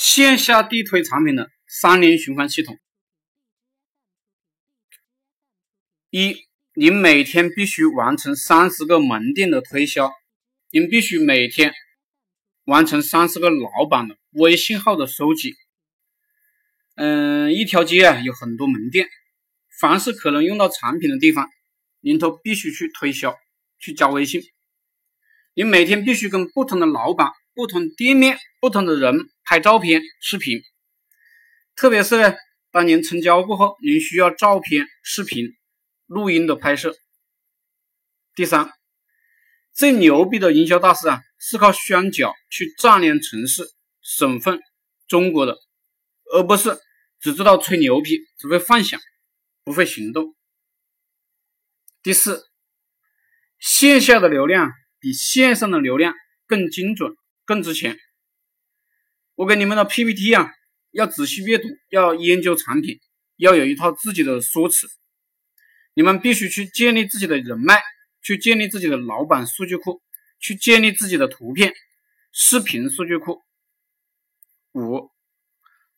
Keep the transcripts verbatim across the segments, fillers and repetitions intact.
线下地推产品的三联循环系统。一，您每天必须完成三十个门店的推销，您必须每天完成三十个老板的微信号的收集。嗯，一条街啊有很多门店，凡是可能用到产品的地方，您都必须去推销，去加微信。您每天必须跟不同的老板、不同店面、不同的人拍照片、视频，特别是呢，当您成交过后，您需要照片、视频、录音的拍摄。第三，最牛逼的营销大师啊，是靠双脚去丈量城市、省份、中国的，而不是只知道吹牛皮，只会幻想，不会行动。第四，线下的流量比线上的流量更精准，更值钱。我给你们的 P P T 啊，要仔细阅读，要研究产品，要有一套自己的说辞。你们必须去建立自己的人脉，去建立自己的老板数据库，去建立自己的图片、视频数据库。五，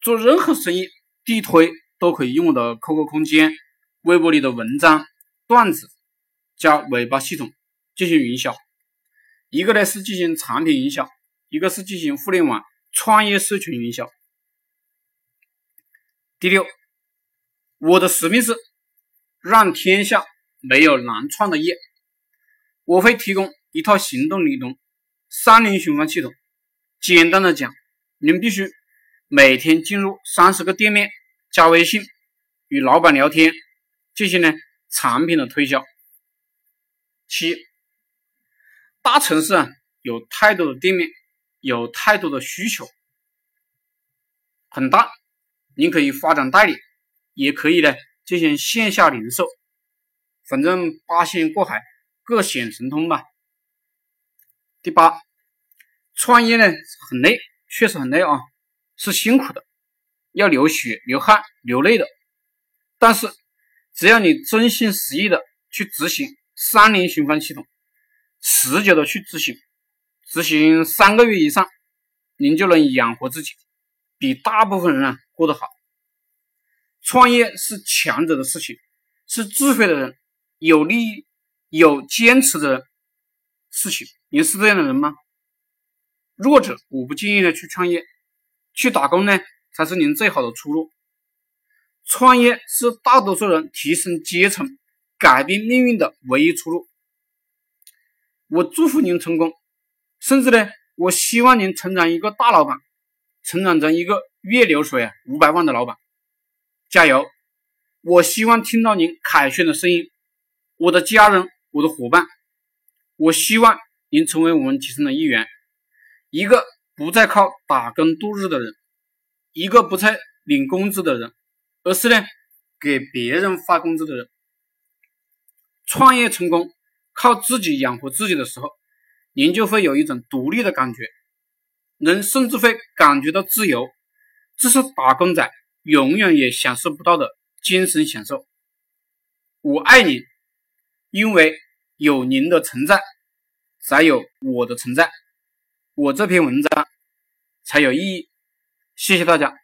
做任何生意，地推都可以用的 Q Q 空间、微博里的文章、段子加尾巴系统进行营销。一个呢是进行产品营销，一个是进行互联网创业社群营销。第六，我的使命是让天下没有难创的业。我会提供一套行动理论，三联循环系统。简单的讲，您必须每天进入三十个店面，加微信，与老板聊天，进行呢产品的推销。七，大城市啊有太多的店面，有太多的需求，很大，您可以发展代理，也可以呢进行线下零售，反正八仙过海，各显神通吧。第八，创业呢很累，确实很累啊，是辛苦的，要流血、流汗、流泪的。但是只要你真心实意的去执行三联循环系统，持久的去执行。执行三个月以上，您就能养活自己，比大部分人啊过得好。创业是强者的事情，是智慧的人、有利益、有坚持的人事情。您是这样的人吗？弱者，我不建议呢去创业，去打工呢才是您最好的出路。创业是大多数人提升阶层、改变命运的唯一出路。我祝福您成功。甚至呢，我希望您成长一个大老板，成长成一个月流水啊五百万的老板，加油！我希望听到您凯旋的声音，我的家人，我的伙伴，我希望您成为我们集团的一员，一个不再靠打工度日的人，一个不再领工资的人，而是呢给别人发工资的人。创业成功，靠自己养活自己的时候，您就会有一种独立的感觉，人甚至会感觉到自由，这是打工仔永远也享受不到的精神享受。我爱您，因为有您的存在，才有我的存在，我这篇文章才有意义。谢谢大家。